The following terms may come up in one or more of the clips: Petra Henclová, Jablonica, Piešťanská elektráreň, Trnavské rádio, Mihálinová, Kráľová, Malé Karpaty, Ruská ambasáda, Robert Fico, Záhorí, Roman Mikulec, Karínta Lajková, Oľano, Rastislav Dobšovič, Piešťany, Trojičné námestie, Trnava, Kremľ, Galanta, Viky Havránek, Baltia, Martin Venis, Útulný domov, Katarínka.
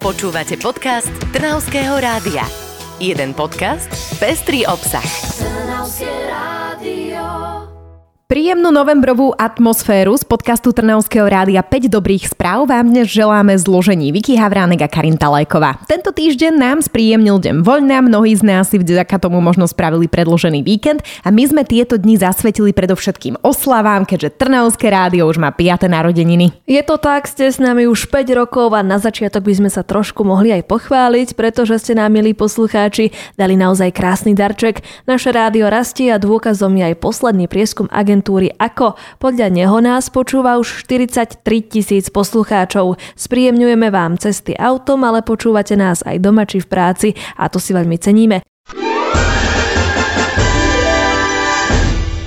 Počúvate podcast Trnavského rádia. Jeden podcast, pestrý obsah. Trnavské rádio. Príjemnú novembrovú atmosféru z podcastu Trnavského rádia 5 dobrých správ vám dnes želáme zložení Viky Havránek a Karínta Lajková. Tento týždeň nám spríjemnil deň voľna, mnohí z nás si vďaka tomu možno spravili predložený víkend a my sme tieto dni zasvetili predovšetkým oslavám, keďže Trnavské rádio už má 5. narodeniny. Je to tak, ste s nami už 5 rokov a na začiatok by sme sa trošku mohli aj pochváliť, pretože ste nám, milí poslucháči, dali naozaj krásny darček. Naše rádio rastie a dôkazom je aj posledný prieskum agentúry Ako. Podľa neho nás počúva už 43 000 poslucháčov. Spríjemňujeme vám cesty autom, ale počúvate nás aj doma či v práci a to si veľmi ceníme.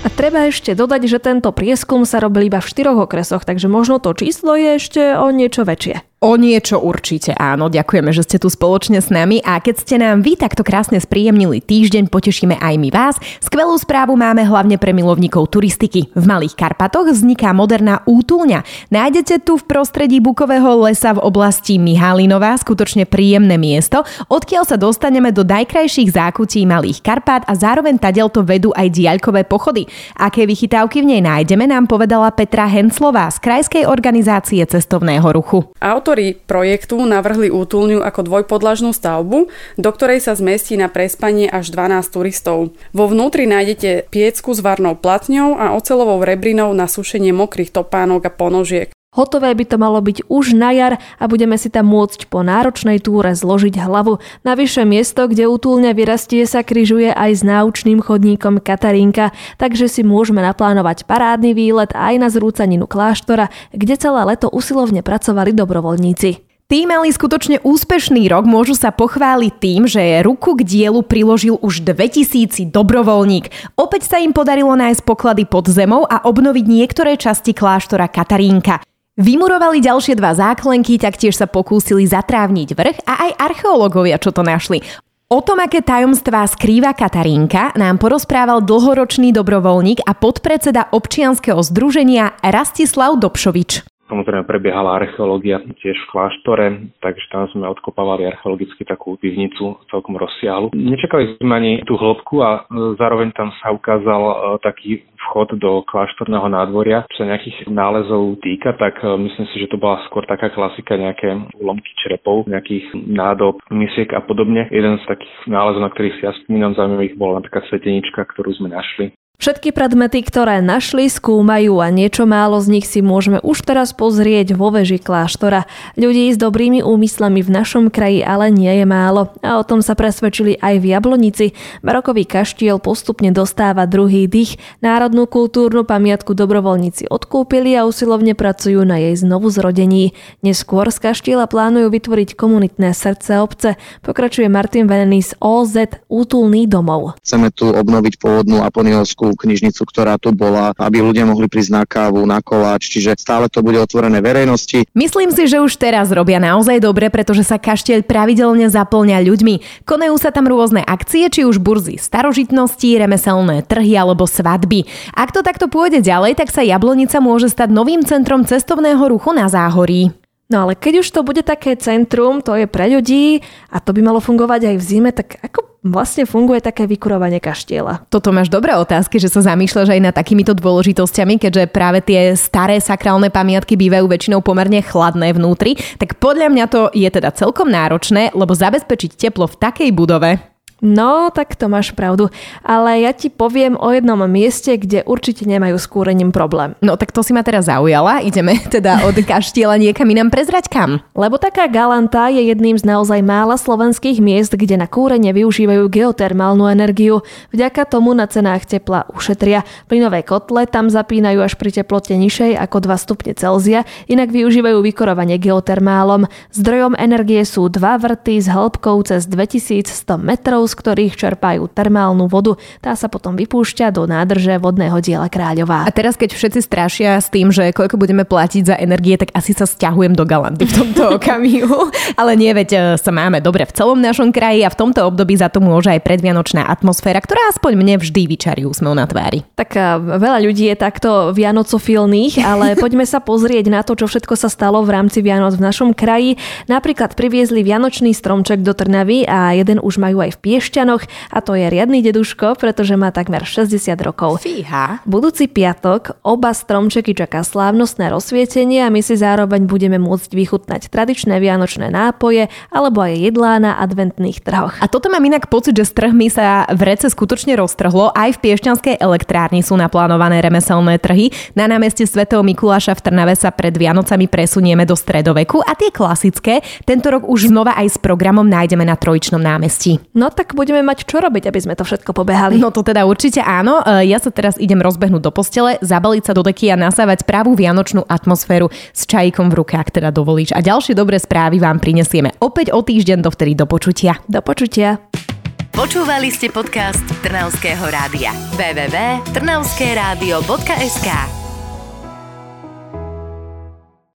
A treba ešte dodať, že tento prieskum sa robil iba v 4 okresoch, takže možno to číslo je ešte o niečo väčšie. O niečo určite áno, ďakujeme, že ste tu spoločne s nami a keď ste nám vy takto krásne spríjemnili týždeň, potešíme aj my vás. Skvelú správu máme hlavne pre milovníkov turistiky. V Malých Karpatoch vzniká moderná útulňa. Nájdete tu v prostredí bukového lesa v oblasti Mihálinová skutočne príjemné miesto, odkiaľ sa dostaneme do najkrajších zákutí Malých Karpát a zároveň tadiaľto vedú aj diaľkové pochody. Aké vychytávky v nej nájdeme, nám povedala Petra Henclová z Krajskej organizácie cestovného ruchu. Autori projektu navrhli útulňu ako dvojpodlažnú stavbu, do ktorej sa zmestí na prespanie až 12 turistov. Vo vnútri nájdete piecku s varnou platňou a oceľovou rebrinou na sušenie mokrých topánok a ponožiek. Hotové by to malo byť už na jar a budeme si tam môcť po náročnej túre zložiť hlavu. Navyše miesto, kde útulňa vyrastie, sa križuje aj s náučným chodníkom Katarínka, takže si môžeme naplánovať parádny výlet aj na zrúcaninu kláštora, kde celé leto usilovne pracovali dobrovoľníci. Tí mali skutočne úspešný rok, môžu sa pochváliť tým, že ruku k dielu priložil už 2000 dobrovoľník. Opäť sa im podarilo nájsť poklady pod zemou a obnoviť niektoré časti kláštora Katarínka. Vymurovali ďalšie 2 záklenky, taktiež sa pokúsili zatrávniť vrch a aj archeológovia, čo to našli. O tom, aké tajomstvá skrýva Katarínka, nám porozprával dlhoročný dobrovoľník a podpredseda občianskeho združenia Rastislav Dobšovič. Samozrejme prebiehala archeológia tiež v kláštore, takže tam sme odkopávali archeologicky takú pivnicu celkom rozsiahlu. Nečakali sme ani tú hĺbku a zároveň tam sa ukázal taký vchod do kláštorného nádvoria. Čo sa nejakých nálezov týka, tak myslím si, že to bola skôr taká klasika, nejaké úlomky črepov, nejakých nádob, misiek a podobne. Jeden z takých nálezov, na ktorých si ja spomínam zaujímavých, bola napríklad svetenička, ktorú sme našli. Všetky predmety, ktoré našli, skúmajú a niečo málo z nich si môžeme už teraz pozrieť vo veži kláštora. Ľudí s dobrými úmyslami v našom kraji ale nie je málo. A o tom sa presvedčili aj v Jablonici. Barokový kaštiel postupne dostáva druhý dych. Národnú kultúrnu pamiatku dobrovoľníci odkúpili a usilovne pracujú na jej znovuzrodení. Neskôr z kaštieľa plánujú vytvoriť komunitné srdce obce. Pokračuje Martin Venis OZ Útulný domov. Chceme tu obnoviť pôvodnú aponiovskú knižnicu, ktorá tu bola, aby ľudia mohli prísť na kávu, na koláč, čiže stále to bude otvorené verejnosti. Myslím si, že už teraz robia naozaj dobre, pretože sa kaštieľ pravidelne zaplňa ľuďmi. Konajú sa tam rôzne akcie, či už burzy starožitností, remeselné trhy alebo svadby. Ak to takto pôjde ďalej, tak sa Jablonica môže stať novým centrom cestovného ruchu na Záhorí. No ale keď už to bude také centrum, to je pre ľudí a to by malo fungovať aj v zime, tak ako vlastne funguje také vykurovanie kaštieľa? Toto máš dobré otázky, že sa zamýšľaš aj nad takýmito dôležitosťami, keďže práve tie staré sakrálne pamiatky bývajú väčšinou pomerne chladné vnútri, tak podľa mňa to je teda celkom náročné, lebo zabezpečiť teplo v takej budove. No, tak to máš pravdu. Ale ja ti poviem o jednom mieste, kde určite nemajú s kúrením problém. No, tak to si ma teraz zaujala. Ideme teda od kaštieľa niekam inám, prezrať kam. Lebo taká Galanta je jedným z naozaj mála slovenských miest, kde na kúrenie využívajú geotermálnu energiu. Vďaka tomu na cenách tepla ušetria. Plynové kotle tam zapínajú až pri teplote nižšej ako 2 stupne Celzia, inak využívajú vykurovanie geotermálom. Zdrojom energie sú 2 vrty s hĺbkou cez 2100 metrov z ktorých čerpajú termálnu vodu. Tá sa potom vypúšťa do nádrže vodného diela Kráľová. A teraz, keď všetci strašia s tým, že koľko budeme platiť za energie, tak asi sa sťahujem do Galanty v tomto okamihu. Ale nie, veď sa máme dobre v celom našom kraji a v tomto období za to môže aj predvianočná atmosféra, ktorá aspoň mne vždy vyčarí úsmev na tvári. Tak veľa ľudí je takto vianocofilných, ale poďme sa pozrieť na to, čo všetko sa stalo v rámci Vianoc v našom kraji. Napríklad priviezli vianočný stromček do Trnavy a jeden už majú aj v Piešťanoch a to je riadny deduško, pretože má takmer 60 rokov. Fíha. Budúci piatok oba stromčeky čaká slávnostné rozsvietenie a my si zároveň budeme môcť vychutnať tradičné vianočné nápoje alebo aj jedlá na adventných trhoch. A toto mám inak pocit, že s trhmi sa vrece skutočne roztrhlo. Aj v Piešťanskej elektrárni sú naplánované remeselné trhy. Na námestí svätého Mikuláša v Trnave sa pred Vianocami presunieme do stredoveku a tie klasické tento rok už znova aj s programom nájdeme na Trojičnom námestí. No tak budeme mať čo robiť, aby sme to všetko pobehali. No to teda určite áno. Ja sa teraz idem rozbehnúť do postele, zabaliť sa do deky a nasávať pravú vianočnú atmosféru s čajíkom v rukách, ak teda dovolíš. A ďalšie dobré správy vám prinesieme opäť o týždeň, dovtedy do počutia. Do počutia. Počúvali ste podcast Trnavského rádia. www.trnavskeradio.sk